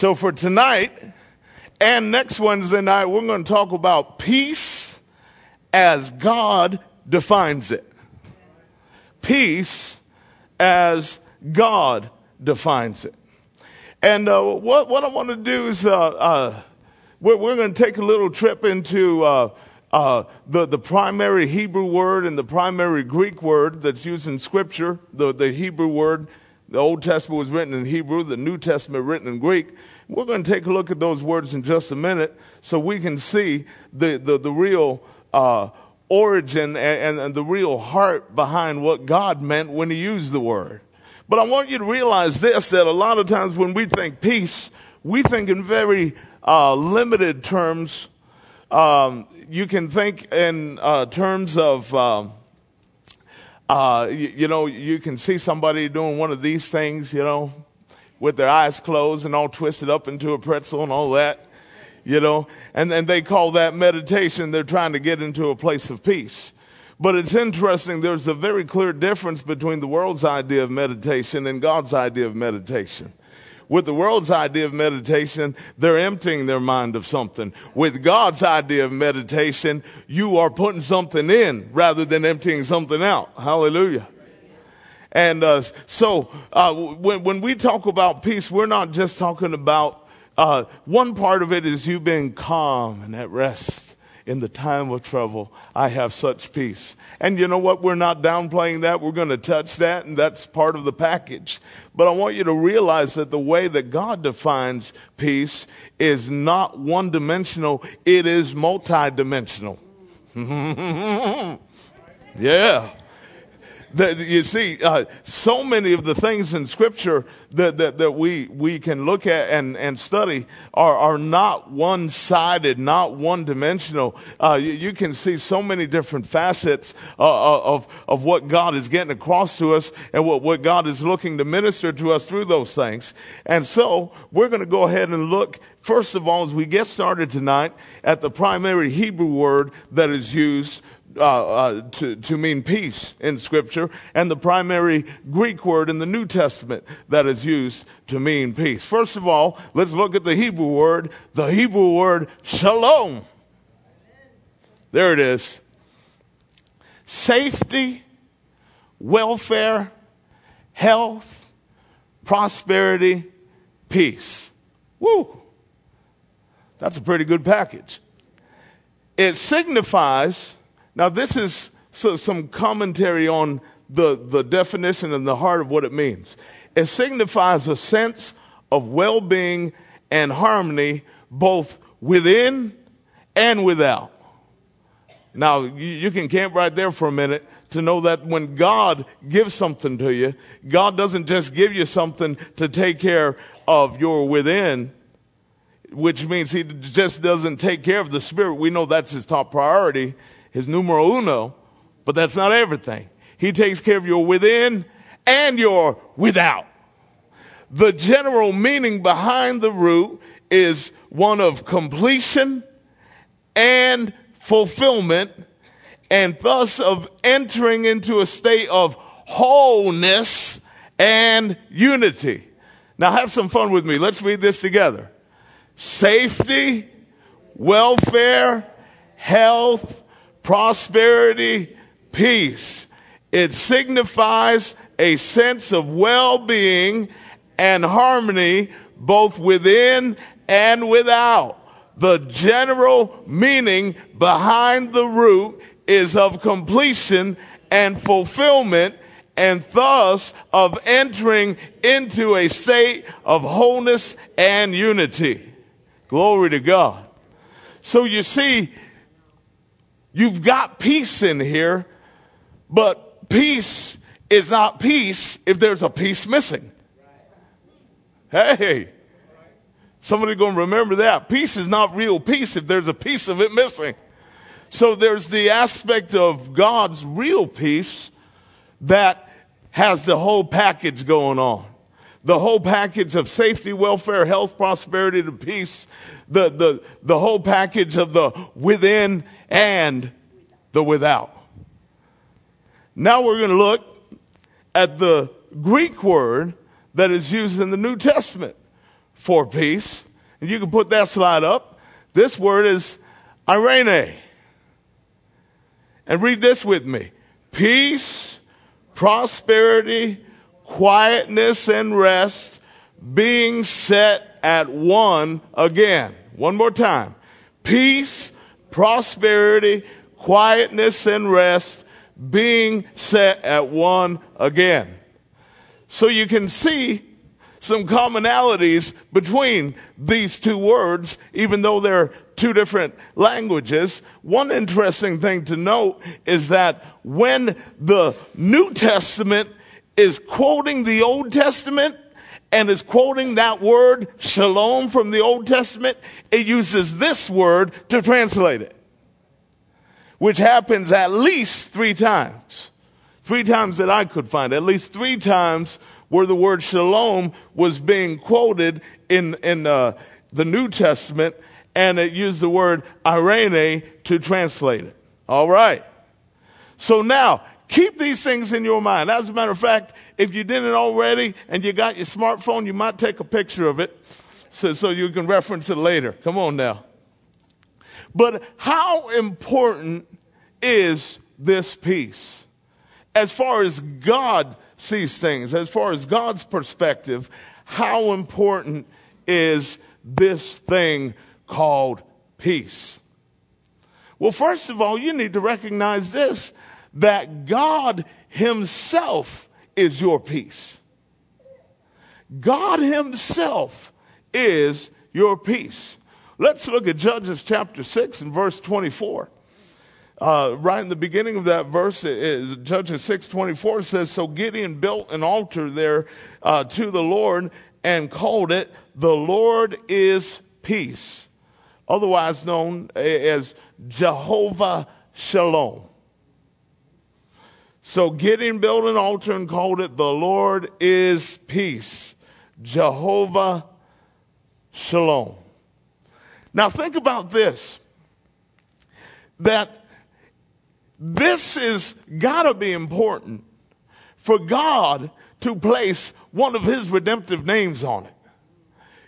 So for tonight and next Wednesday night, we're going to talk about peace as God defines it. Peace as God defines it. And what I want to do is we're going to take a little trip into the primary Hebrew word and the primary Greek word that's used in Scripture. The Hebrew word, the Old Testament was written in Hebrew, the New Testament written in Greek. We're going to take a look at those words in just a minute so we can see the real origin and the real heart behind what God meant when he used the word. But I want you to realize this, that a lot of times when we think peace, we think in very limited terms. You can think in terms of, you can see somebody doing one of these things, you know, with their eyes closed and all twisted up into a pretzel and all that, you know, and then they call that meditation. They're trying to get into a place of peace. But it's interesting, there's a very clear difference between the world's idea of meditation and God's idea of meditation. With the world's idea of meditation, they're emptying their mind of something. With God's idea of meditation, you are putting something in rather than emptying something out. Hallelujah. And so when we talk about peace, we're not just talking about one part of it is you being calm and at rest. In the time of trouble, I have such peace. And you know what? We're not downplaying that. We're going to touch that, and that's part of the package. But I want you to realize that the way that God defines peace is not one-dimensional. It is multi-dimensional. Yeah. You see, so many of the things in Scripture that we can look at and study are not one-sided, not one-dimensional. You can see so many different facets of what God is getting across to us and what God is looking to minister to us through those things. And so we're going to go ahead and look, first of all, as we get started tonight, at the primary Hebrew word that is used to mean peace in Scripture, and the primary Greek word in the New Testament that is used to mean peace. First of all, let's look at the Hebrew word shalom. There it is. Safety, welfare, health, prosperity, peace. Woo! That's a pretty good package. It signifies... Now, this is some commentary on the definition and the heart of what it means. It signifies a sense of well-being and harmony both within and without. Now, you can camp right there for a minute to know that when God gives something to you, God doesn't just give you something to take care of your within, which means he just doesn't take care of the spirit. We know that's his top priority. His numero uno, but that's not everything. He takes care of your within and your without. The general meaning behind the root is one of completion and fulfillment, and thus of entering into a state of wholeness and unity. Now have some fun with me. Let's read this together. Safety, welfare, health, prosperity, peace. It signifies a sense of well-being and harmony both within and without. The general meaning behind the root is of completion and fulfillment, and thus of entering into a state of wholeness and unity. Glory to God. So you see, you've got peace in here, but peace is not peace if there's a piece missing. Hey, somebody's going to remember that. Peace is not real peace if there's a piece of it missing. So there's the aspect of God's real peace that has the whole package going on. The whole package of safety, welfare, health, prosperity, to peace, the whole package of the within and the without. Now we're going to look at the Greek word that is used in the New Testament. for peace. And you can put that slide up. This word is Irene. And read this with me. Peace, prosperity, quietness, and rest, being set at one again. One more time. Peace, prosperity, quietness, and rest, being set at one again. So you can see some commonalities between these two words, even though they're two different languages. One interesting thing to note is that when the New Testament is quoting the Old Testament and is quoting that word shalom from the Old Testament, it uses this word to translate it, which happens at least three times. Three times that I could find, at least three times where the word shalom was being quoted in the New Testament, and it used the word Irene to translate it. All right. So now, keep these things in your mind. As a matter of fact, if you didn't already and you got your smartphone, you might take a picture of it so you can reference it later. Come on now. But how important is this peace? As far as God sees things, as far as God's perspective, how important is this thing called peace? Well, first of all, you need to recognize this, that God himself is your peace. God himself is your peace. Let's look at Judges chapter 6 and verse 24. Right in the beginning of that verse, Judges 6:24 says, "So Gideon built an altar there to the Lord and called it, 'The Lord is Peace,' otherwise known as Jehovah Shalom." So Gideon built an altar and called it, "The Lord is Peace," Jehovah Shalom. Now think about this, that this is gotta be important for God to place one of his redemptive names on it.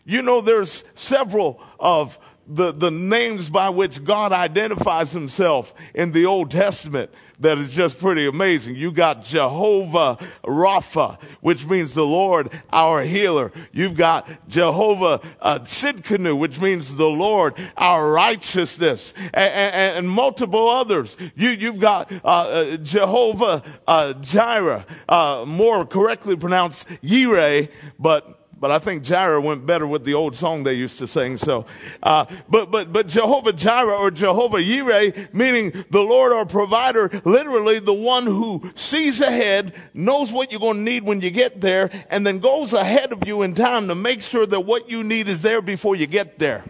You know, there's several of the names by which God identifies himself in the Old Testament that is just pretty amazing. You got Jehovah Rapha, which means the Lord, our healer. You've got Jehovah Sidkenu, which means the Lord, our righteousness, and multiple others. You've got Jehovah Jireh, more correctly pronounced Yireh, but I think Jireh went better with the old song they used to sing. So, but Jehovah Jireh or Jehovah Yireh, meaning the Lord our provider, literally the one who sees ahead, knows what you're going to need when you get there, and then goes ahead of you in time to make sure that what you need is there before you get there.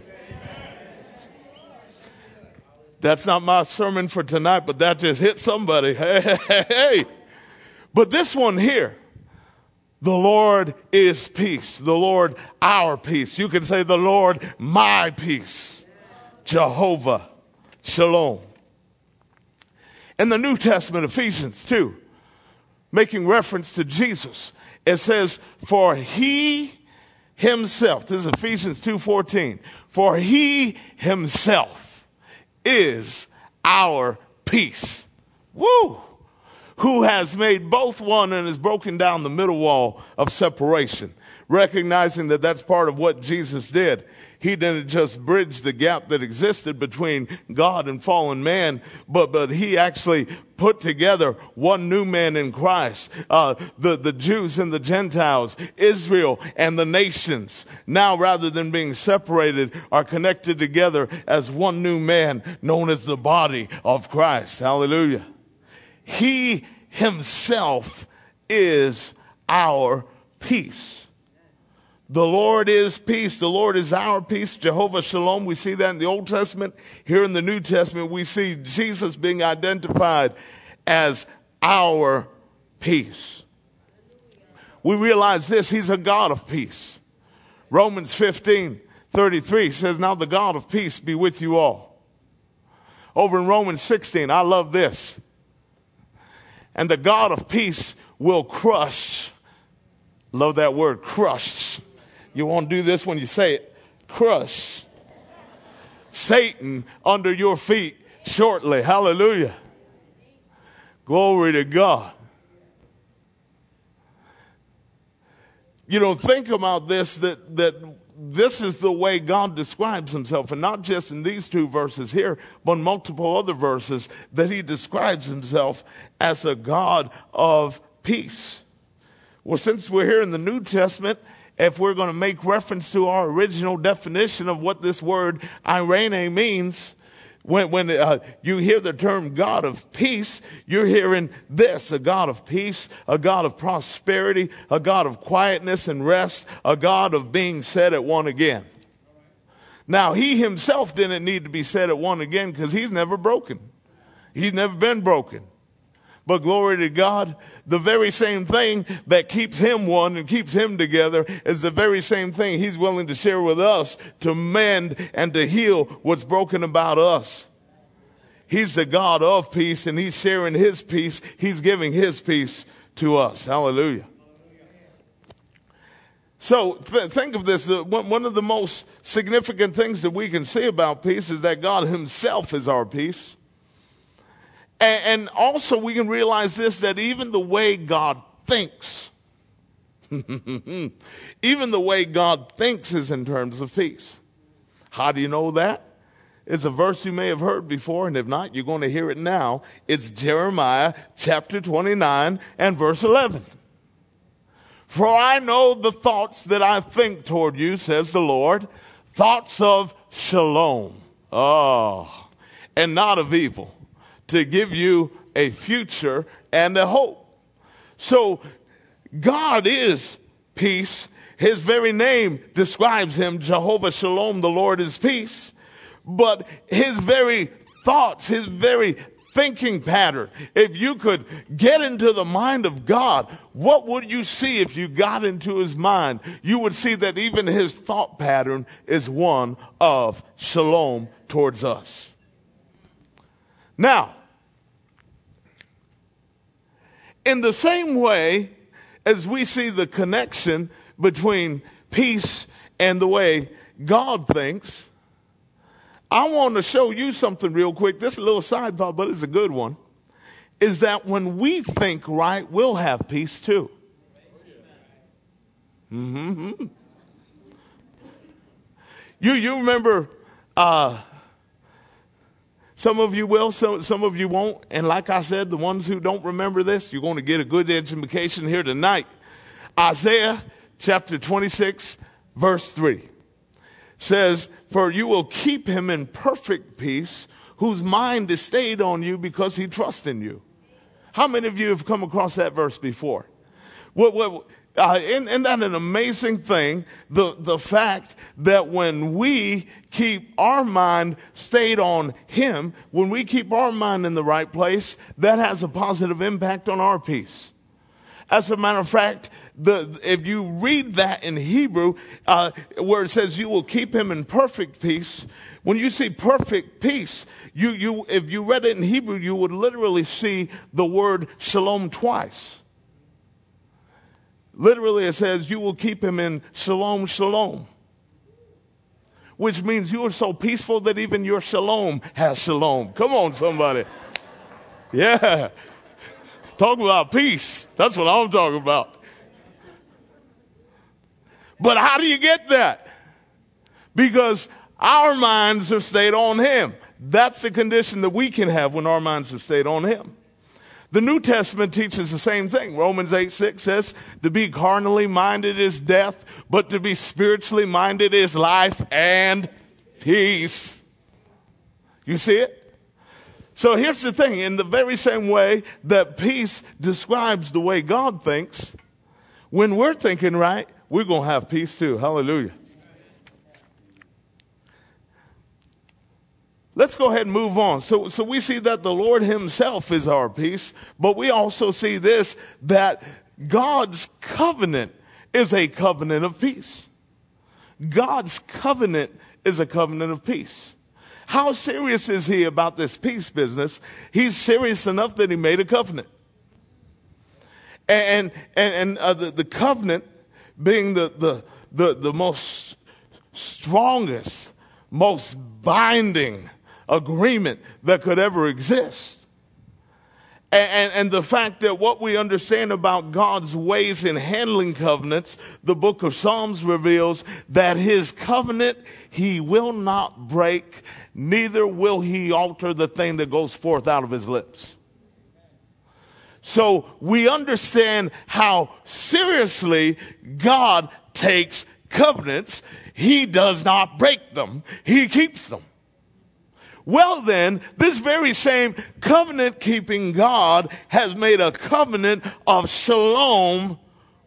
That's not my sermon for tonight, but that just hit somebody. Hey. But this one here, the Lord is peace. The Lord, our peace. You can say the Lord, my peace. Jehovah Shalom. In the New Testament, Ephesians 2, making reference to Jesus, it says, "For he himself," this is Ephesians 2:14, "for he himself is our peace." Woo! "Who has made both one and has broken down the middle wall of separation," recognizing that that's part of what Jesus did. He didn't just bridge the gap that existed between God and fallen man, but he actually put together one new man in Christ, the Jews and the Gentiles, Israel and the nations. Now, rather than being separated, are connected together as one new man known as the body of Christ. Hallelujah. He himself is our peace. The Lord is peace. The Lord is our peace. Jehovah Shalom. We see that in the Old Testament. Here in the New Testament, we see Jesus being identified as our peace. We realize this. He's a God of peace. Romans 15:33 says, "Now the God of peace be with you all." Over in Romans 16, I love this. "And the God of peace will crush," love that word, crush, You won't do this when you say it. Crush Satan under your feet shortly. Hallelujah. Glory to God. You know, think about this, that this is the way God describes himself, and not just in these two verses here, but multiple other verses, that he describes himself as a God of peace. Well, since we're here in the New Testament, if we're going to make reference to our original definition of what this word Irene means, when you hear the term God of peace, you're hearing this: a God of peace, a God of prosperity, a God of quietness and rest, a God of being set at one again. Now, he himself didn't need to be set at one again, because he's never broken. He's never been broken. But glory to God, the very same thing that keeps him one and keeps him together is the very same thing he's willing to share with us to mend and to heal what's broken about us. He's the God of peace, and he's sharing his peace. He's giving his peace to us. Hallelujah. So think of this. One of the most significant things that we can see about peace is that God himself is our peace. And also we can realize this, that even the way God thinks, even the way God thinks is in terms of peace. How do you know that? It's a verse you may have heard before, and if not, you're going to hear it now. It's Jeremiah chapter 29 and verse 11. For I know the thoughts that I think toward you, says the Lord, thoughts of shalom, and not of evil, to give you a future and a hope. So God is peace. His very name describes him, Jehovah Shalom, the Lord is peace. But his very thoughts, his very thinking pattern, if you could get into the mind of God, what would you see if you got into his mind? You would see that even his thought pattern is one of shalom towards us. Now, in the same way as we see the connection between peace and the way God thinks, I want to show you something real quick. This is a little side thought, but it's a good one, is that when we think right, we'll have peace too. Mm-hmm. You remember... Some of you will, some of you won't. And like I said, the ones who don't remember this, you're going to get a good education here tonight. Isaiah chapter 26, verse 3 says, for you will keep him in perfect peace, whose mind is stayed on you because he trusts in you. How many of you have come across that verse before? Isn't that an amazing thing? The fact that when we keep our mind stayed on him, when we keep our mind in the right place, that has a positive impact on our peace. As a matter of fact, if you read that in Hebrew, where it says you will keep him in perfect peace, when you see perfect peace, if you read it in Hebrew, you would literally see the word shalom twice. Literally, it says, you will keep him in shalom, shalom. Which means you are so peaceful that even your shalom has shalom. Come on, somebody. Yeah. Talk about peace. That's what I'm talking about. But how do you get that? Because our minds are stayed on him. That's the condition that we can have when our minds are stayed on him. The New Testament teaches the same thing. Romans 8:6 says, to be carnally minded is death, but to be spiritually minded is life and peace. You see it? So here's the thing. In the very same way that peace describes the way God thinks, when we're thinking right, we're going to have peace too. Hallelujah. Let's go ahead and move on. So we see that the Lord himself is our peace, but we also see this, that God's covenant is a covenant of peace. God's covenant is a covenant of peace. How serious is he about this peace business? He's serious enough that he made a covenant. And the covenant being the the most strongest, most binding agreement that could ever exist. And the fact that what we understand about God's ways in handling covenants, the book of Psalms reveals that his covenant he will not break, neither will he alter the thing that goes forth out of his lips. So we understand how seriously God takes covenants. He does not break them. He keeps them. Well then, this very same covenant-keeping God has made a covenant of shalom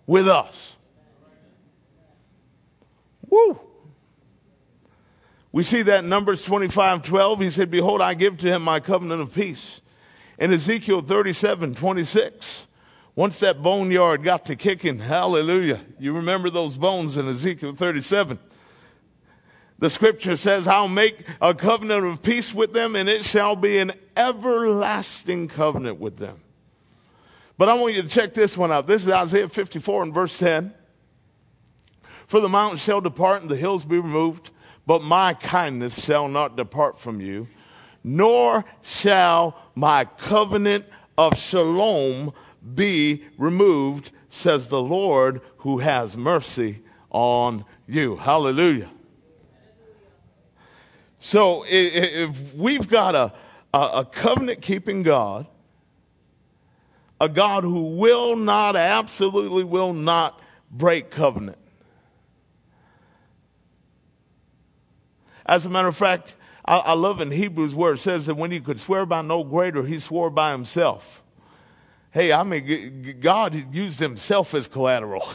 with us. Woo! We see that in Numbers 25:12. He said, "Behold, I give to him my covenant of peace." In Ezekiel 37:26, once that boneyard got to kicking, hallelujah. You remember those bones in Ezekiel 37. The scripture says, "I'll make a covenant of peace with them, and it shall be an everlasting covenant with them." But I want you to check this one out. This is Isaiah 54 and verse 10. "For the mountains shall depart and the hills be removed, but my kindness shall not depart from you, nor shall my covenant of shalom be removed, says the Lord who has mercy on you." Hallelujah. So if we've got a covenant-keeping God, a God who will not, absolutely will not break covenant. As a matter of fact, I love in Hebrews where it says that when he could swear by no greater, he swore by himself. Hey, I mean, God used himself as collateral.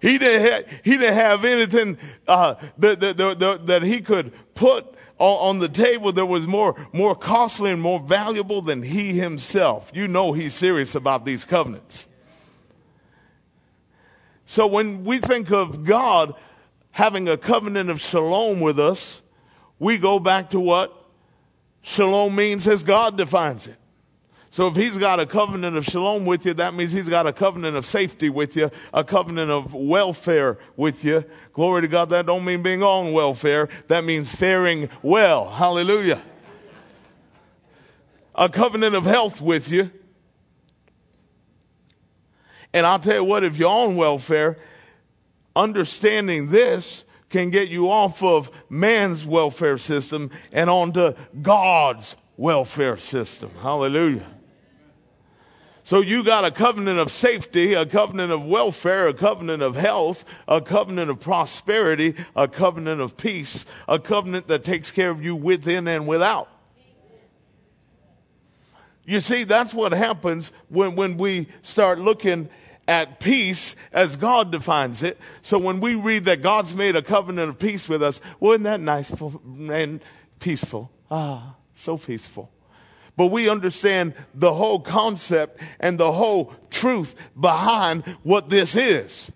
He didn't have anything that he could put on the table that was more costly and more valuable than he himself. You know he's serious about these covenants. So when we think of God having a covenant of shalom with us, we go back to what shalom means as God defines it. So if he's got a covenant of shalom with you, that means he's got a covenant of safety with you, a covenant of welfare with you. Glory to God, that don't mean being on welfare. That means faring well. Hallelujah. A covenant of health with you. And I'll tell you what, if you're on welfare, understanding this can get you off of man's welfare system and onto God's welfare system. Hallelujah. So you got a covenant of safety, a covenant of welfare, a covenant of health, a covenant of prosperity, a covenant of peace, a covenant that takes care of you within and without. You see, that's what happens when we start looking at peace as God defines it. So when we read that God's made a covenant of peace with us, well, isn't that nice and peaceful? Ah, so peaceful. But we understand the whole concept and the whole truth behind what this is.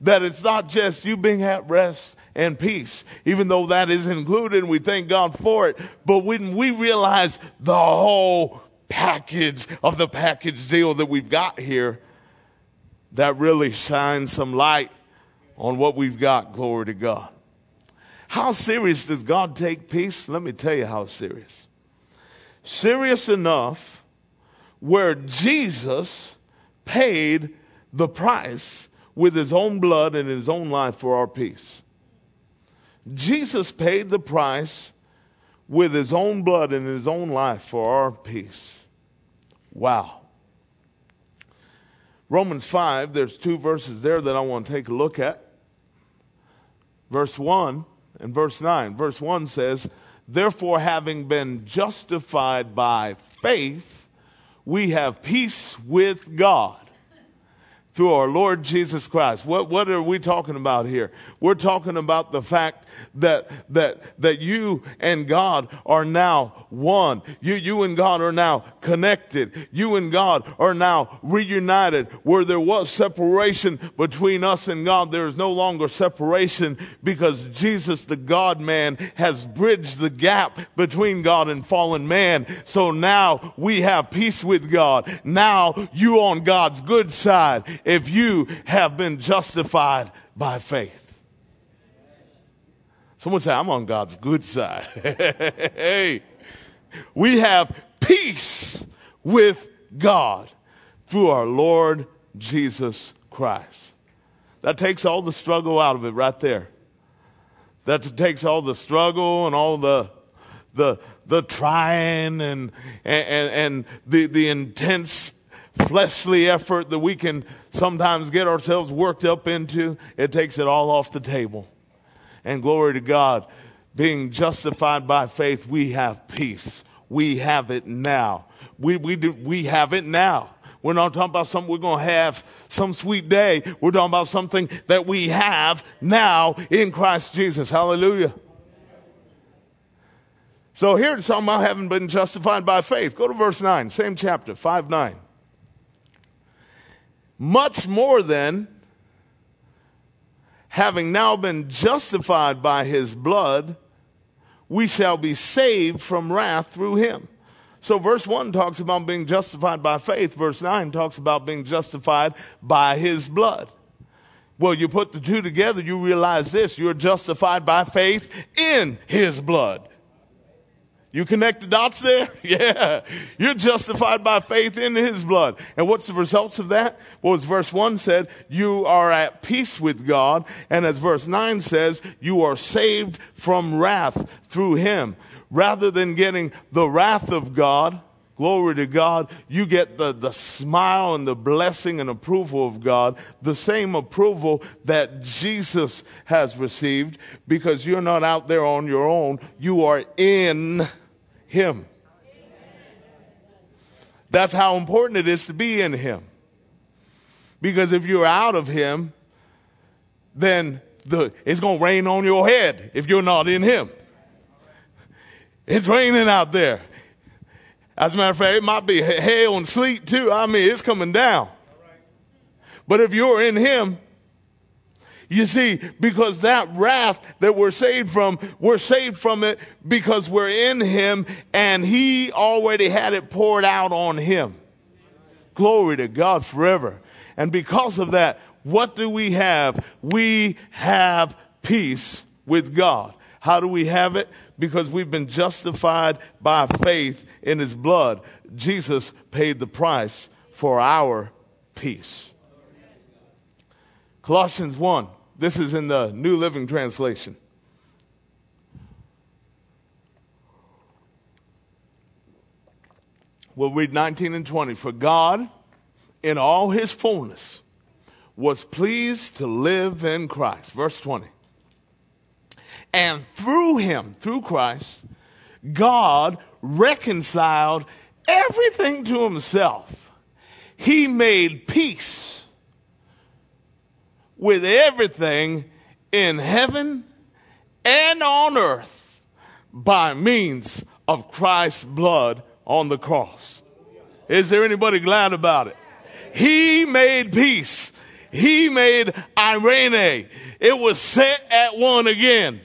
That it's not just you being at rest and peace, even though that is included and we thank God for it. But when we realize the whole package of the package deal that we've got here, that really shines some light on what we've got. Glory to God. How serious does God take peace? Let me tell you how serious. Serious enough where Jesus paid the price with his own blood and his own life for our peace. Jesus paid the price with his own blood and his own life for our peace. Wow. Romans 5, there's two verses there that I want to take a look at. Verse 1. In verse 9, verse 1 says, "Therefore, having been justified by faith, we have peace with God through our Lord Jesus Christ." What are we talking about here? We're talking about the fact that you and God are now one. You and God are now connected. You and God are now reunited. Where there was separation between us and God, there is no longer separation because Jesus, the God-man, has bridged the gap between God and fallen man. So now we have peace with God. Now you on God's good side. if you have been justified by faith. Someone say, I'm on God's good side. Hey, we have peace with God through our Lord Jesus Christ. That takes all the struggle out of it right there. That takes all the struggle and all the trying and the intense fleshly effort that we can sometimes get ourselves worked up into. It takes it all off the table. And glory to God, being justified by faith, we have peace. We have it now. We have it now. We're not talking about something we're going to have some sweet day. We're talking about something that we have now in Christ Jesus. Hallelujah. So here it's talking about having been justified by faith. Go to verse 9, same chapter, 5:9. Much more than, having now been justified by his blood, we shall be saved from wrath through him. So verse 1 talks about being justified by faith. Verse 9 talks about being justified by his blood. Well, you put the two together, you realize this. You're justified by faith in his blood. You connect the dots there? Yeah. You're justified by faith in his blood. And what's the results of that? Well, as verse 1 said, you are at peace with God. And as verse 9 says, you are saved from wrath through him. Rather than getting the wrath of God, glory to God, you get the smile and the blessing and approval of God, the same approval that Jesus has received, because you're not out there on your own. You are in him. That's how important it is to be in him. Because if you're out of him, then it's going to rain on your head if you're not in him. It's raining out there. As a matter of fact, it might be hail and sleet too. I mean, it's coming down. But if you're in him, you see, because that wrath that we're saved from it because we're in him, and he already had it poured out on him. Glory to God forever. And because of that, what do we have? We have peace with God. How do we have it? Because we've been justified by faith in his blood. Jesus paid the price for our peace. Colossians 1. This is in the New Living Translation. We'll read 19 and 20. For God, in all his fullness, was pleased to live in Christ. Verse 20. And through him, through Christ, God reconciled everything to himself. He made peace with everything in heaven and on earth by means of Christ's blood on the cross. Is there anybody glad about it? He made peace. He made Irene. It was set at one again.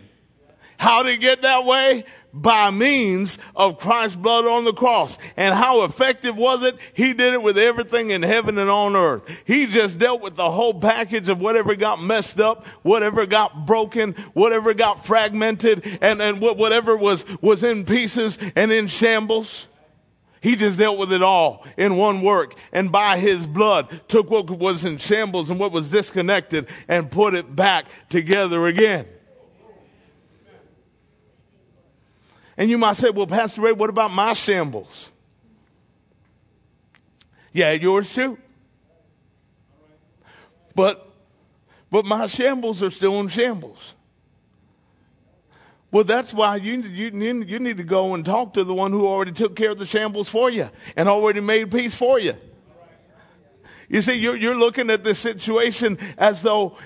How did it get that way? By means of Christ's blood on the cross. And how effective was it? He did it with everything in heaven and on earth. He just dealt with the whole package of whatever got messed up, whatever got broken, whatever got fragmented, and whatever was in pieces and in shambles. He just dealt with it all in one work, and by his blood took what was in shambles and what was disconnected and put it back together again. And you might say, well, Pastor Ray, what about my shambles? Yeah, yours too. But my shambles are still in shambles. Well, that's why you need to go and talk to the one who already took care of the shambles for you and already made peace for you. You see, you're looking at this situation as though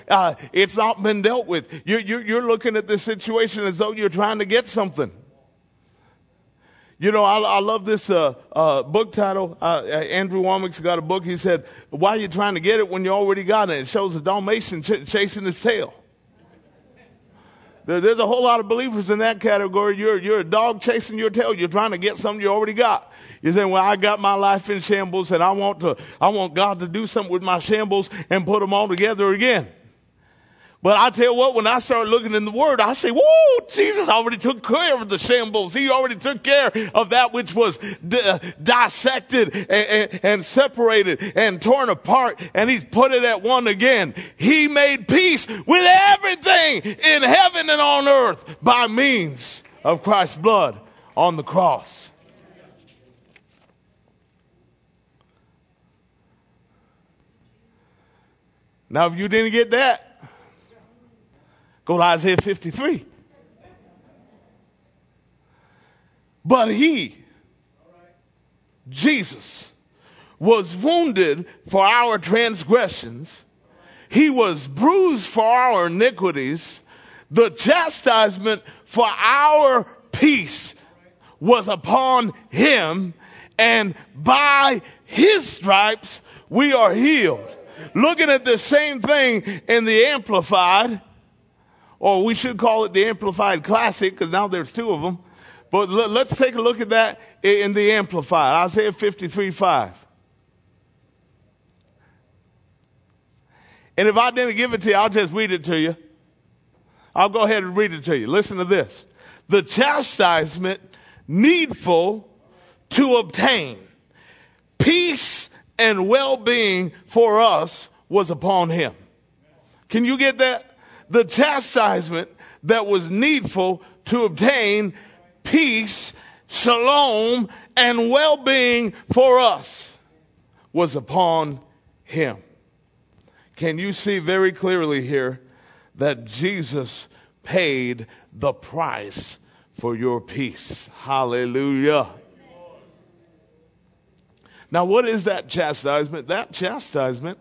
it's not been dealt with. You're looking at this situation as though you're trying to get something. You know, I love this book title. Andrew Womack's got a book. He said, why are you trying to get it when you already got it? It shows a Dalmatian chasing his tail. There's a whole lot of believers in that category. You're a dog chasing your tail. You're trying to get something you already got. You're saying, well, I got my life in shambles, and I want God to do something with my shambles and put them all together again. But I tell you what, when I start looking in the Word, I say, whoa, Jesus already took care of the shambles. He already took care of that which was dissected and separated and torn apart, and He's put it at one again. He made peace with everything in heaven and on earth by means of Christ's blood on the cross. Now, if you didn't get that, go to Isaiah 53. But He, Jesus, was wounded for our transgressions. He was bruised for our iniquities. The chastisement for our peace was upon Him, and by His stripes we are healed. Looking at the same thing in the Amplified, or we should call it the Amplified Classic, because now there's two of them. But let's take a look at that in the Amplified. Isaiah 53:5. And if I didn't give it to you, I'll just read it to you. I'll go ahead and read it to you. Listen to this. The chastisement needful to obtain peace and well-being for us was upon Him. Can you get that? The chastisement that was needful to obtain peace, shalom, and well-being for us was upon Him. Can you see very clearly here that Jesus paid the price for your peace? Hallelujah. Now, what is that chastisement? That chastisement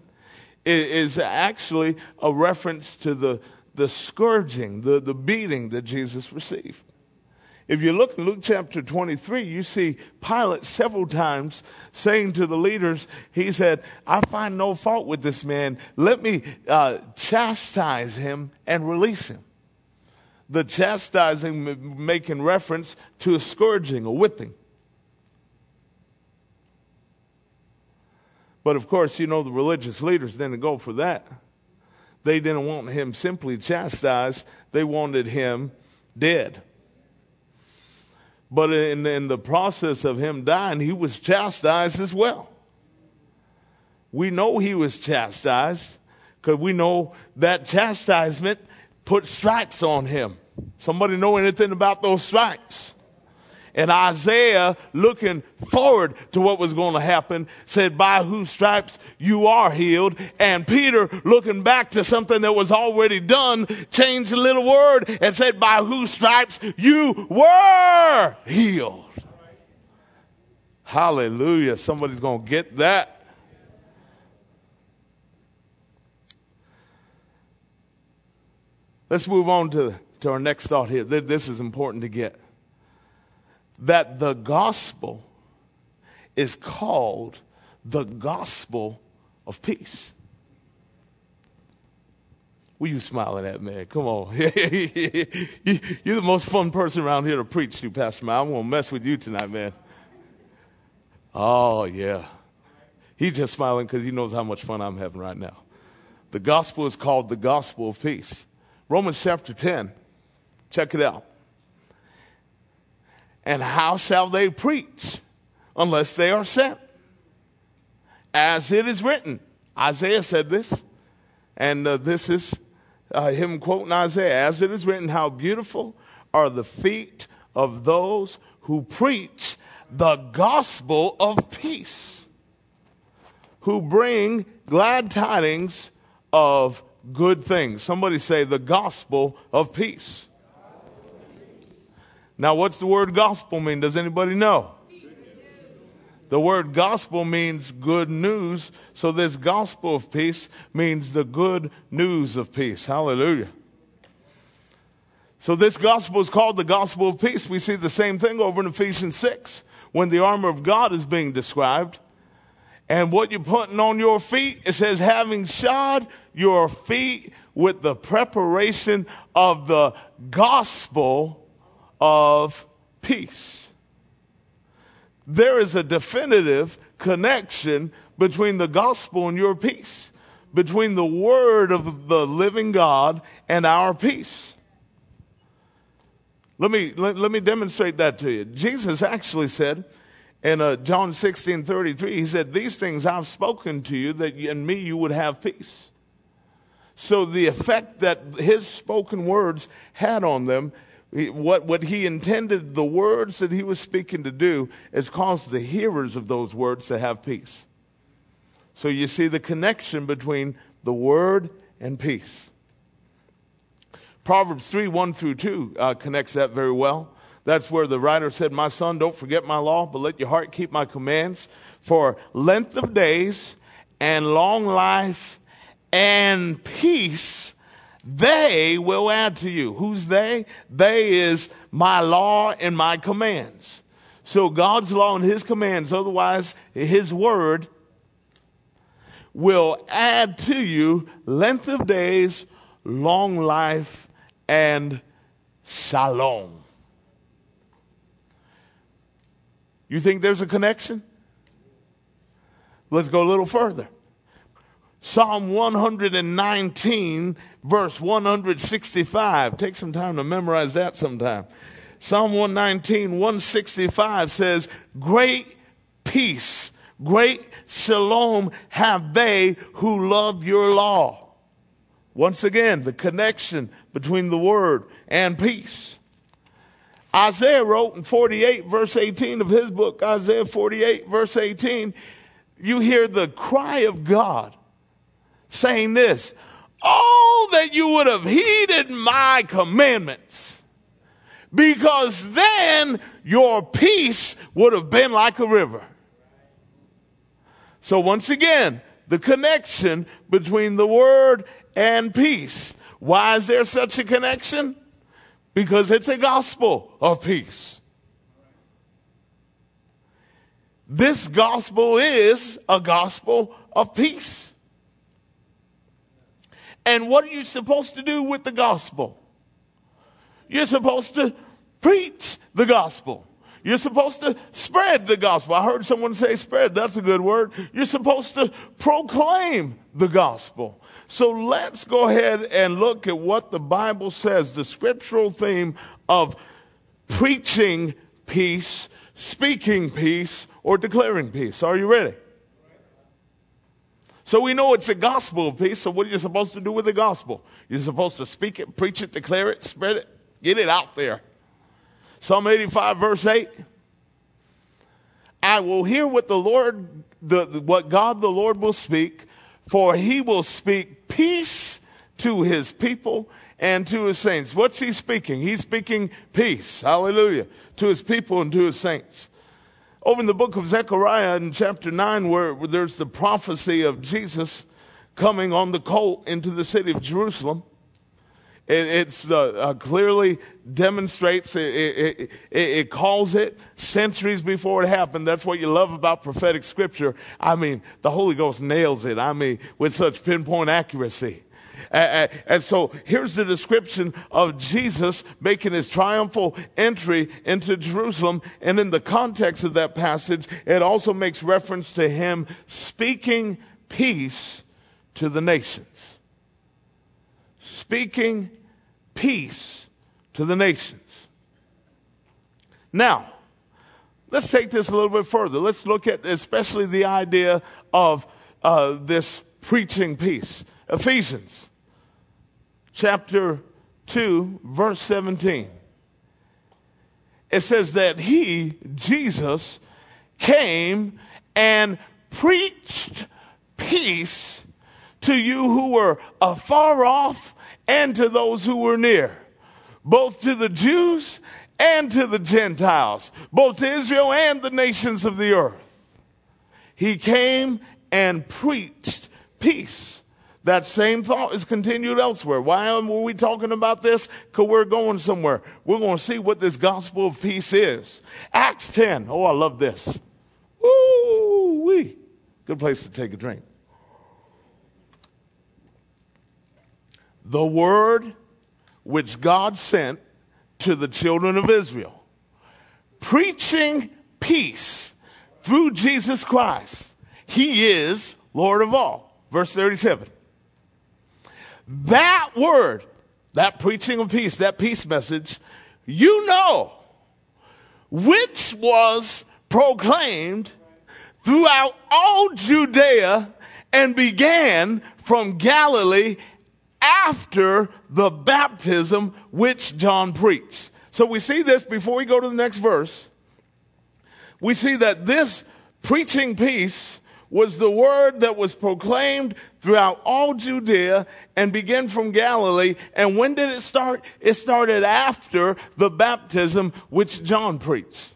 is actually a reference to the scourging, the beating that Jesus received. If you look in Luke chapter 23, you see Pilate several times saying to the leaders, he said, I find no fault with this man. Let me chastise him and release him. The chastising making reference to a scourging, a whipping. But of course, you know, the religious leaders didn't go for that. They didn't want Him simply chastised. They wanted Him dead. But in the process of Him dying, He was chastised as well. We know He was chastised because we know that chastisement put stripes on Him. Somebody know anything about those stripes? And Isaiah, looking forward to what was going to happen, said, by whose stripes you are healed. And Peter, looking back to something that was already done, changed a little word and said, by whose stripes you were healed. Hallelujah. Somebody's going to get that. Let's move on to our next thought here. This is important to get. That the gospel is called the gospel of peace. What are you smiling at, man? Come on. You're the most fun person around here to preach to, Pastor Man. I won't mess with you tonight, man. Oh, yeah. He's just smiling because he knows how much fun I'm having right now. The gospel is called the gospel of peace. Romans chapter 10. Check it out. And how shall they preach unless they are sent? As it is written, Isaiah said this, and this is him quoting Isaiah. As it is written, how beautiful are the feet of those who preach the gospel of peace, who bring glad tidings of good things. Somebody say the gospel of peace. Now, what's the word gospel mean? Does anybody know? The word gospel means good news. So this gospel of peace means the good news of peace. Hallelujah. So this gospel is called the gospel of peace. We see the same thing over in Ephesians 6 when the armor of God is being described. And what you're putting on your feet, it says, having shod your feet with the preparation of the gospel of peace. There is a definitive connection between the gospel and your peace, between the word of the living God and our peace. Let me demonstrate that to you. Jesus actually said in John 16:33, he said, "These things I've spoken to you, that in me you would have peace." So the effect that his spoken words had on them, what he intended, the words that he was speaking to do, is cause the hearers of those words to have peace. So you see the connection between the word and peace. Proverbs 3:1-2 connects that very well. That's where the writer said, "My son, don't forget my law, but let your heart keep my commands. For length of days and long life and peace, they will add to you." Who's they? They is my law and my commands. So God's law and his commands, otherwise his word, will add to you length of days, long life, and shalom. You think there's a connection? Let's go a little further. Psalm 119, verse 165. Take some time to memorize that sometime. Psalm 119, 165 says, "Great peace, great shalom have they who love your law." Once again, the connection between the word and peace. Isaiah wrote in 48 verse 18 of his book, Isaiah 48 verse 18, you hear the cry of God saying this, "Oh, that you would have heeded my commandments, because then your peace would have been like a river." So once again, the connection between the word and peace. Why is there such a connection? Because it's a gospel of peace. This gospel is a gospel of peace. And what are you supposed to do with the gospel? You're supposed to preach the gospel. You're supposed to spread the gospel. I heard someone say spread. That's a good word. You're supposed to proclaim the gospel. So let's go ahead and look at what the Bible says, the scriptural theme of preaching peace, speaking peace, or declaring peace. Are you ready? So we know it's a gospel of peace. So what are you supposed to do with the gospel? You're supposed to speak it, preach it, declare it, spread it, get it out there. Psalm 85 verse 8, "I will hear what the Lord, what God the Lord will speak, for he will speak peace to his people and to his saints." What's he speaking? He's speaking peace, hallelujah, to his people and to his saints. Over in the book of Zechariah in chapter 9, where there's the prophecy of Jesus coming on the colt into the city of Jerusalem, It clearly demonstrates, it calls it centuries before it happened. That's what you love about prophetic scripture. I mean, the Holy Ghost nails it, I mean, with such pinpoint accuracy. And so here's the description of Jesus making his triumphal entry into Jerusalem. And in the context of that passage, it also makes reference to him speaking peace to the nations. Speaking peace to the nations. Now, let's take this a little bit further. Let's look at especially the idea of this preaching peace. Ephesians chapter 2, verse 17. It says that he, Jesus, came and preached peace to you who were afar off, and to those who were near, both to the Jews and to the Gentiles, both to Israel and the nations of the earth. He came and preached peace. That same thought is continued elsewhere. Why were we talking about this? Because we're going somewhere. We're going to see what this gospel of peace is. Acts 10. Oh, I love this. Woo-wee. Good place to take a drink. the word which God sent to the children of Israel, preaching peace through Jesus Christ. He is Lord of all. Verse 37. That word, that preaching of peace, that peace message, you know, which was proclaimed throughout all Judea and began from Galilee after the baptism which John preached. So we see this before we go to the next verse. We see that this preaching peace was the word that was proclaimed throughout all Judea and began from Galilee. And when did it start? It started after the baptism which John preached.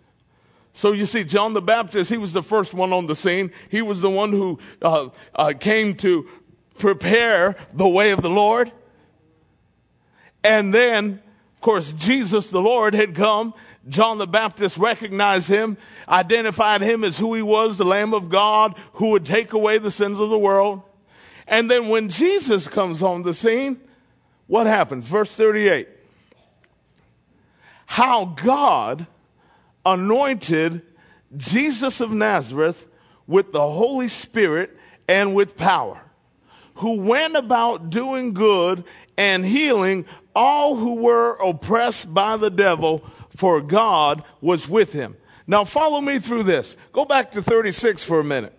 So you see, John the Baptist, he was the first one on the scene. He was the one who came to prepare the way of the Lord. And then, of course, Jesus the Lord had come. John the Baptist recognized him, identified him as who he was, the Lamb of God, who would take away the sins of the world. And then when Jesus comes on the scene, what happens? Verse 38. How God anointed Jesus of Nazareth with the Holy Spirit and with power, who went about doing good and healing all who were oppressed by the devil, for God was with him. Now follow me through this. Go back to 36 for a minute.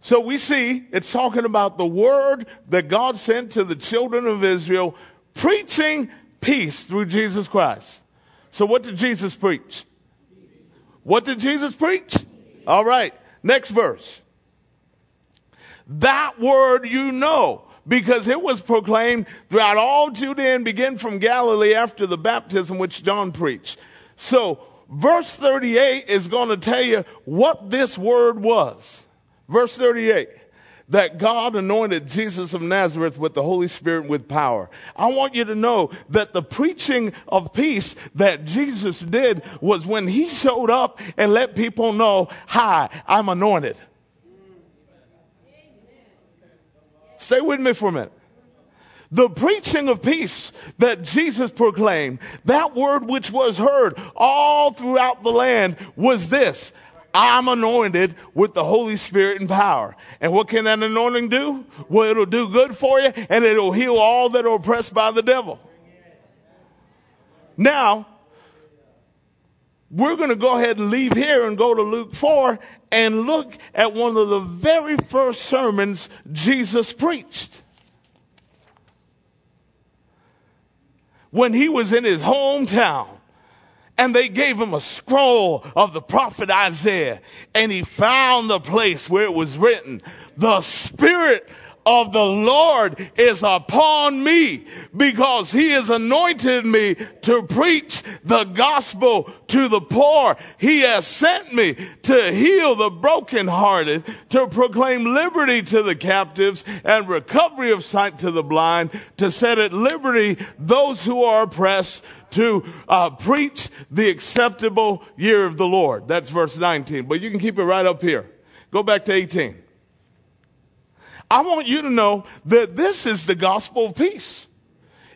So we see it's talking about the word that God sent to the children of Israel, preaching peace through Jesus Christ. So what did Jesus preach? What did Jesus preach? All right, next verse. That word you know, because it was proclaimed throughout all Judea and began from Galilee after the baptism which John preached. So verse 38 is going to tell you what this word was. Verse 38, that God anointed Jesus of Nazareth with the Holy Spirit with power. I want you to know that the preaching of peace that Jesus did was when he showed up and let people know, hi, I'm anointed. Stay with me for a minute. The preaching of peace that Jesus proclaimed, that word which was heard all throughout the land, was this: I'm anointed with the Holy Spirit and power. And what can that anointing do? Well, it'll do good for you, and it'll heal all that are oppressed by the devil. Now, we're going to go ahead and leave here and go to Luke 4 and look at one of the very first sermons Jesus preached, when he was in his hometown and they gave him a scroll of the prophet Isaiah, and he found the place where it was written, the Spirit of the Lord is upon me, because he has anointed me to preach the gospel to the poor. He has sent me to heal the brokenhearted, to proclaim liberty to the captives and recovery of sight to the blind, to set at liberty those who are oppressed, to preach the acceptable year of the Lord. That's verse 19, but you can keep it right up here. Go back to 18. I want you to know that this is the gospel of peace.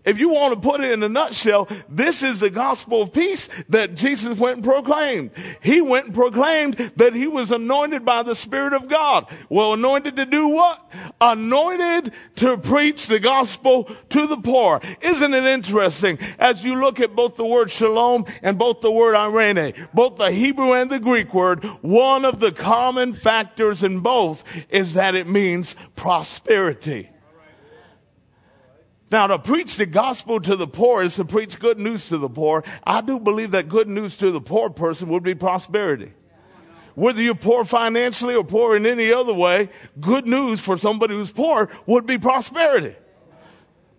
If you want to put it in a nutshell, this is the gospel of peace that Jesus went and proclaimed. He went and proclaimed that he was anointed by the Spirit of God. Well, anointed to do what? Anointed to preach the gospel to the poor. Isn't it interesting? As you look at both the word shalom and both the word Irene, both the Hebrew and the Greek word, one of the common factors in both is that it means prosperity. Now, to preach the gospel to the poor is to preach good news to the poor. I do believe that good news to the poor person would be prosperity. Whether you're poor financially or poor in any other way, good news for somebody who's poor would be prosperity.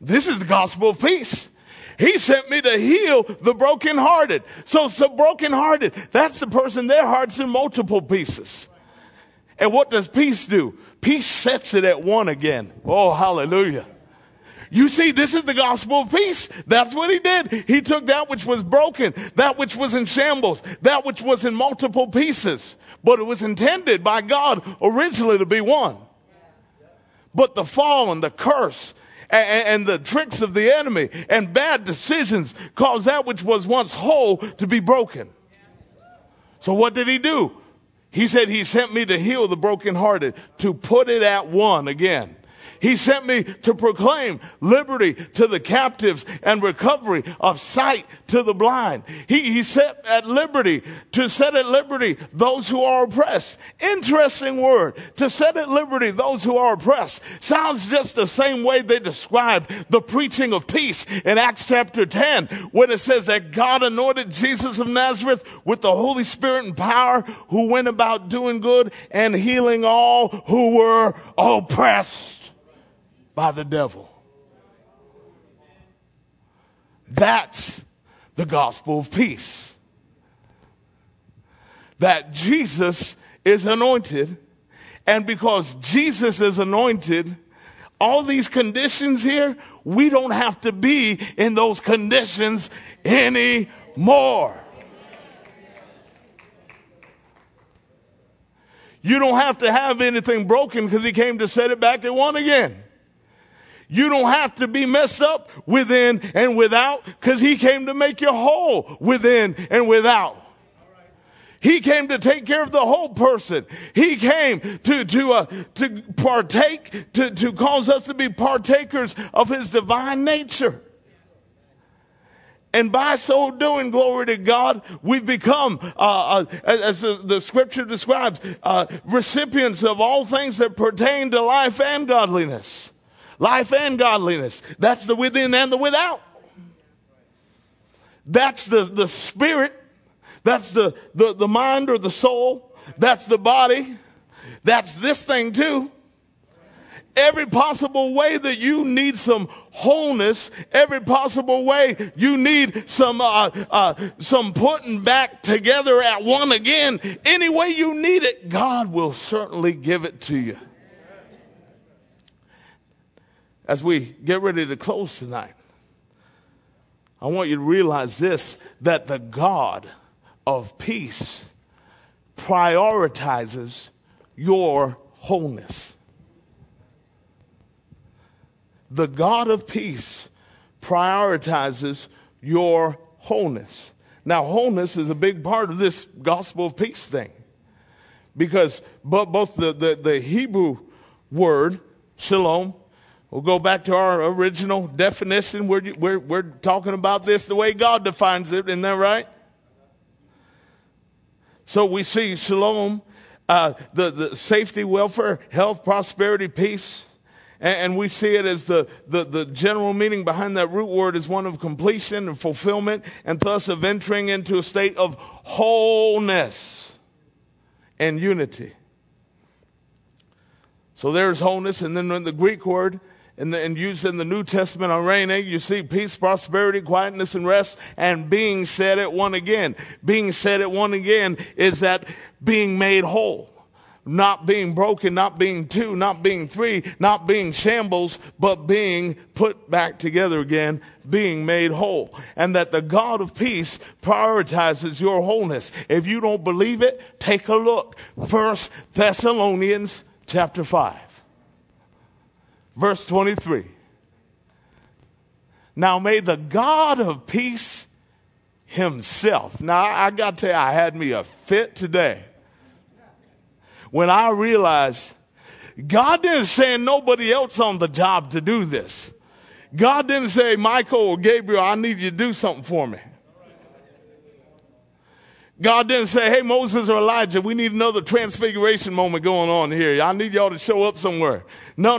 This is the gospel of peace. He sent me to heal the brokenhearted. So brokenhearted, that's the person, their heart's in multiple pieces. And what does peace do? Peace sets it at one again. Oh, hallelujah. You see, this is the gospel of peace. That's what he did. He took that which was broken, that which was in shambles, that which was in multiple pieces. But it was intended by God originally to be one. But the fallen, the curse, and the tricks of the enemy and bad decisions caused that which was once whole to be broken. So what did he do? He said, he sent me to heal the brokenhearted, to put it at one again. He sent me to proclaim liberty to the captives and recovery of sight to the blind. He set at liberty, to set at liberty those who are oppressed. Interesting word, to set at liberty those who are oppressed. Sounds just the same way they described the preaching of peace in Acts chapter 10, when it says that God anointed Jesus of Nazareth with the Holy Spirit and power, who went about doing good and healing all who were oppressed by the devil. That's the gospel of peace. That Jesus is anointed. And because Jesus is anointed, all these conditions here, we don't have to be in those conditions anymore. You don't have to have anything broken because he came to set it back at one again. You don't have to be messed up within and without, because he came to make you whole within and without. He came to take care of the whole person. He came to partake, to cause us to be partakers of his divine nature. And by so doing, glory to God, we've become, as the scripture describes, recipients of all things that pertain to life and godliness. Life and godliness. That's the within and the without. That's the spirit. That's the mind or the soul. That's the body. That's this thing too. Every possible way that you need some wholeness, every possible way you need some putting back together at one again, any way you need it, God will certainly give it to you. As we get ready to close tonight, I want you to realize this, that the God of peace prioritizes your wholeness. The God of peace prioritizes your wholeness. Now, wholeness is a big part of this gospel of peace thing, because both the Hebrew word, shalom, we'll go back to our original definition. We're talking about this the way God defines it. Isn't that right? So we see shalom, the safety, welfare, health, prosperity, peace. And we see it as the general meaning behind that root word is one of completion and fulfillment, and thus of entering into a state of wholeness and unity. So there's wholeness. And then in the Greek word, and used in the New Testament, Irene, you see peace, prosperity, quietness, and rest, and being set at one again. Being set at one again is that being made whole, not being broken, not being two, not being three, not being shambles, but being put back together again, being made whole. And that the God of peace prioritizes your wholeness. If you don't believe it, take a look. 1 Thessalonians chapter 5. Verse 23. Now may the God of peace himself. Now I got to tell you, I had me a fit today when I realized God didn't send nobody else on the job to do this. God didn't say, Michael or Gabriel, I need you to do something for me. God didn't say, hey, Moses or Elijah, we need another transfiguration moment going on here. I need y'all to show up somewhere. No.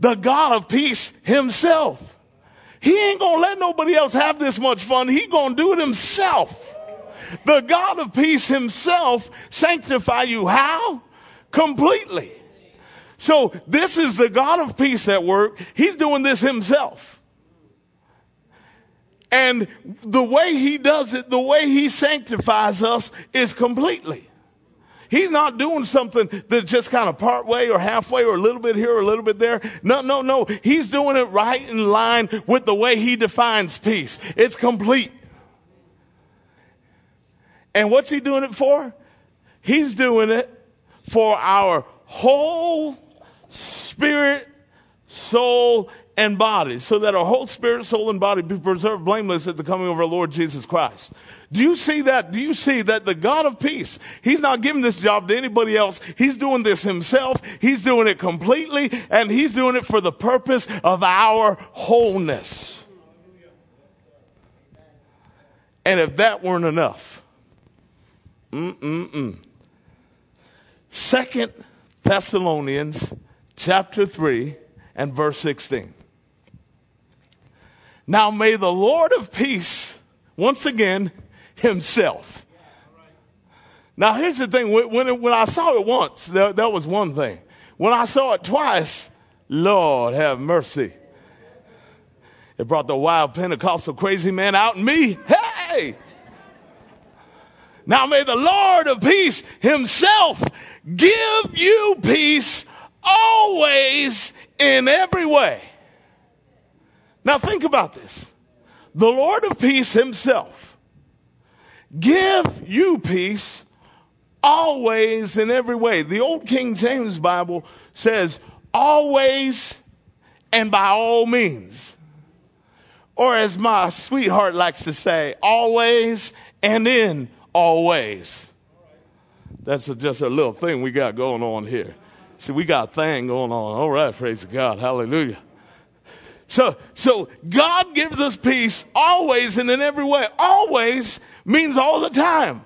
The God of peace himself. He ain't going to let nobody else have this much fun. He going to do it himself. The God of peace himself sanctify you. How? Completely. So this is the God of peace at work. He's doing this himself. And the way he does it, the way he sanctifies us is completely. He's not doing something that's just kind of part way or halfway or a little bit here or a little bit there. No. He's doing it right in line with the way he defines peace. It's complete. And what's he doing it for? He's doing it for our whole spirit, soul, and body, so that our whole spirit, soul, and body be preserved blameless at the coming of our Lord Jesus Christ. Do you see that? Do you see that the God of peace, he's not giving this job to anybody else. He's doing this himself. He's doing it completely, and he's doing it for the purpose of our wholeness. And if that weren't enough, 2 Thessalonians chapter 3 and verse 16. Now may the Lord of peace, once again, himself. Now here's the thing, when I saw it once, that was one thing. When I saw it twice, Lord have mercy. It brought the wild Pentecostal crazy man out in me. Hey! Now may the Lord of peace himself give you peace always in every way. Now think about this. The Lord of peace himself give you peace always in every way. The old King James Bible says always and by all means. Or as my sweetheart likes to say, always and in all ways. That's just a little thing we got going on here. See, we got a thing going on. All right, praise God. Hallelujah. So God gives us peace always and in every way. Always means all the time.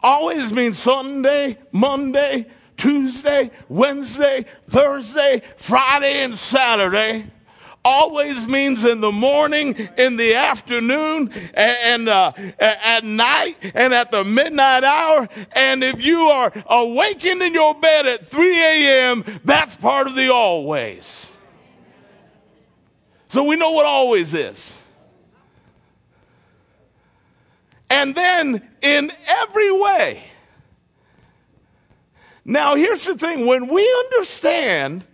Always means Sunday, Monday, Tuesday, Wednesday, Thursday, Friday, and Saturday. Always means in the morning, in the afternoon, and at night, and at the midnight hour. And if you are awakened in your bed at 3 a.m., that's part of the always. So we know what always is. And then in every way. Now here's the thing, when we understand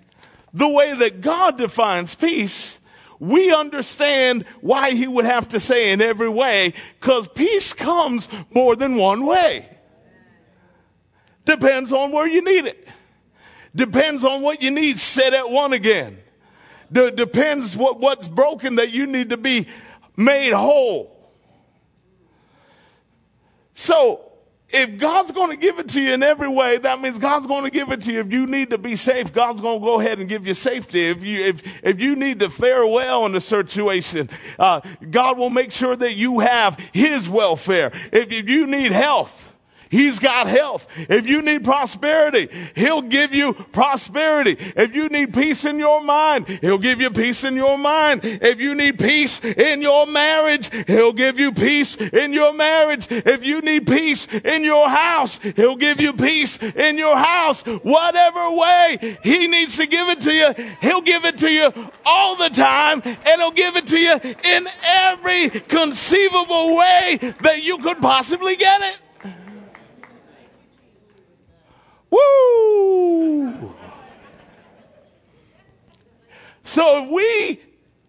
the way that God defines peace, we understand why he would have to say in every way, because peace comes more than one way. Depends on where you need it. Depends on what you need set at one again. Depends what's broken that you need to be made whole. So, if God's going to give it to you in every way, that means God's going to give it to you. If you need to be safe, God's going to go ahead and give you safety. If you need to fare well in a situation, God will make sure that you have his welfare. If you need health, he's got health. If you need prosperity, he'll give you prosperity. If you need peace in your mind, he'll give you peace in your mind. If you need peace in your marriage, he'll give you peace in your marriage. If you need peace in your house, he'll give you peace in your house. Whatever way he needs to give it to you, he'll give it to you all the time, and he'll give it to you in every conceivable way that you could possibly get it. Woo! So if we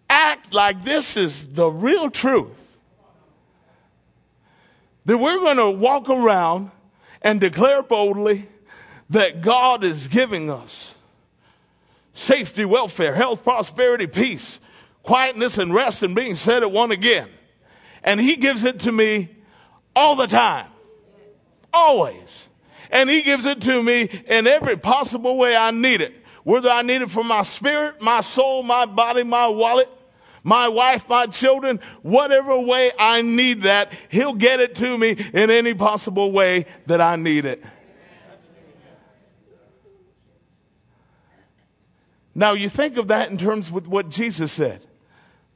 act like this is the real truth, then we're going to walk around and declare boldly that God is giving us safety, welfare, health, prosperity, peace, quietness, and rest, and being set at one again. And he gives it to me all the time, always. And he gives it to me in every possible way I need it. Whether I need it for my spirit, my soul, my body, my wallet, my wife, my children, whatever way I need that, he'll get it to me in any possible way that I need it. Now you think of that in terms with what Jesus said.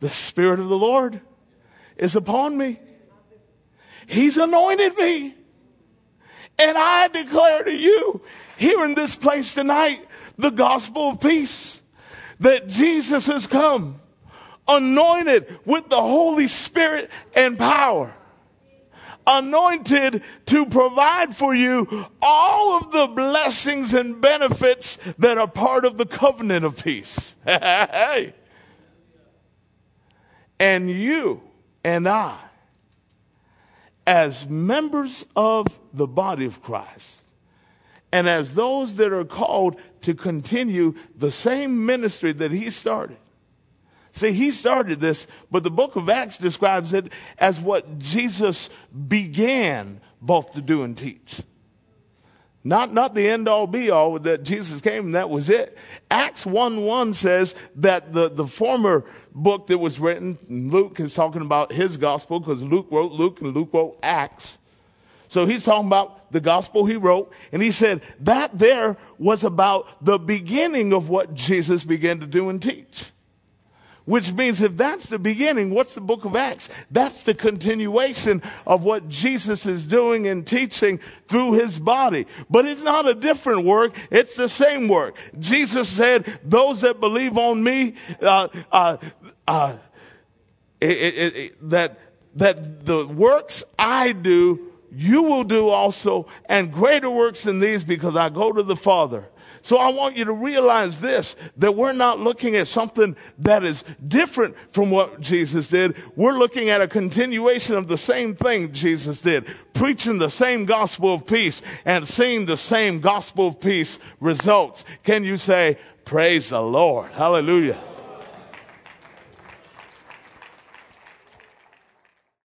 The Spirit of the Lord is upon me. He's anointed me. And I declare to you, here in this place tonight, the gospel of peace, that Jesus has come, anointed with the Holy Spirit and power, anointed to provide for you all of the blessings and benefits that are part of the covenant of peace. And you and I, as members of the body of Christ, and as those that are called to continue the same ministry that he started. See, he started this, but the book of Acts describes it as what Jesus began both to do and teach. Not the end-all, be-all that Jesus came and that was it. Acts 1:1 says that the former book that was written, Luke is talking about his gospel because Luke wrote Luke and Luke wrote Acts. So he's talking about the gospel he wrote, and he said that there was about the beginning of what Jesus began to do and teach. Which means if that's the beginning, what's the book of Acts? That's the continuation of what Jesus is doing and teaching through his body. But it's not a different work. It's the same work. Jesus said, those that believe on me, that the works I do, you will do also, and greater works than these because I go to the Father. So I want you to realize this, that we're not looking at something that is different from what Jesus did. We're looking at a continuation of the same thing Jesus did, preaching the same gospel of peace and seeing the same gospel of peace results. Can you say, praise the Lord? Hallelujah.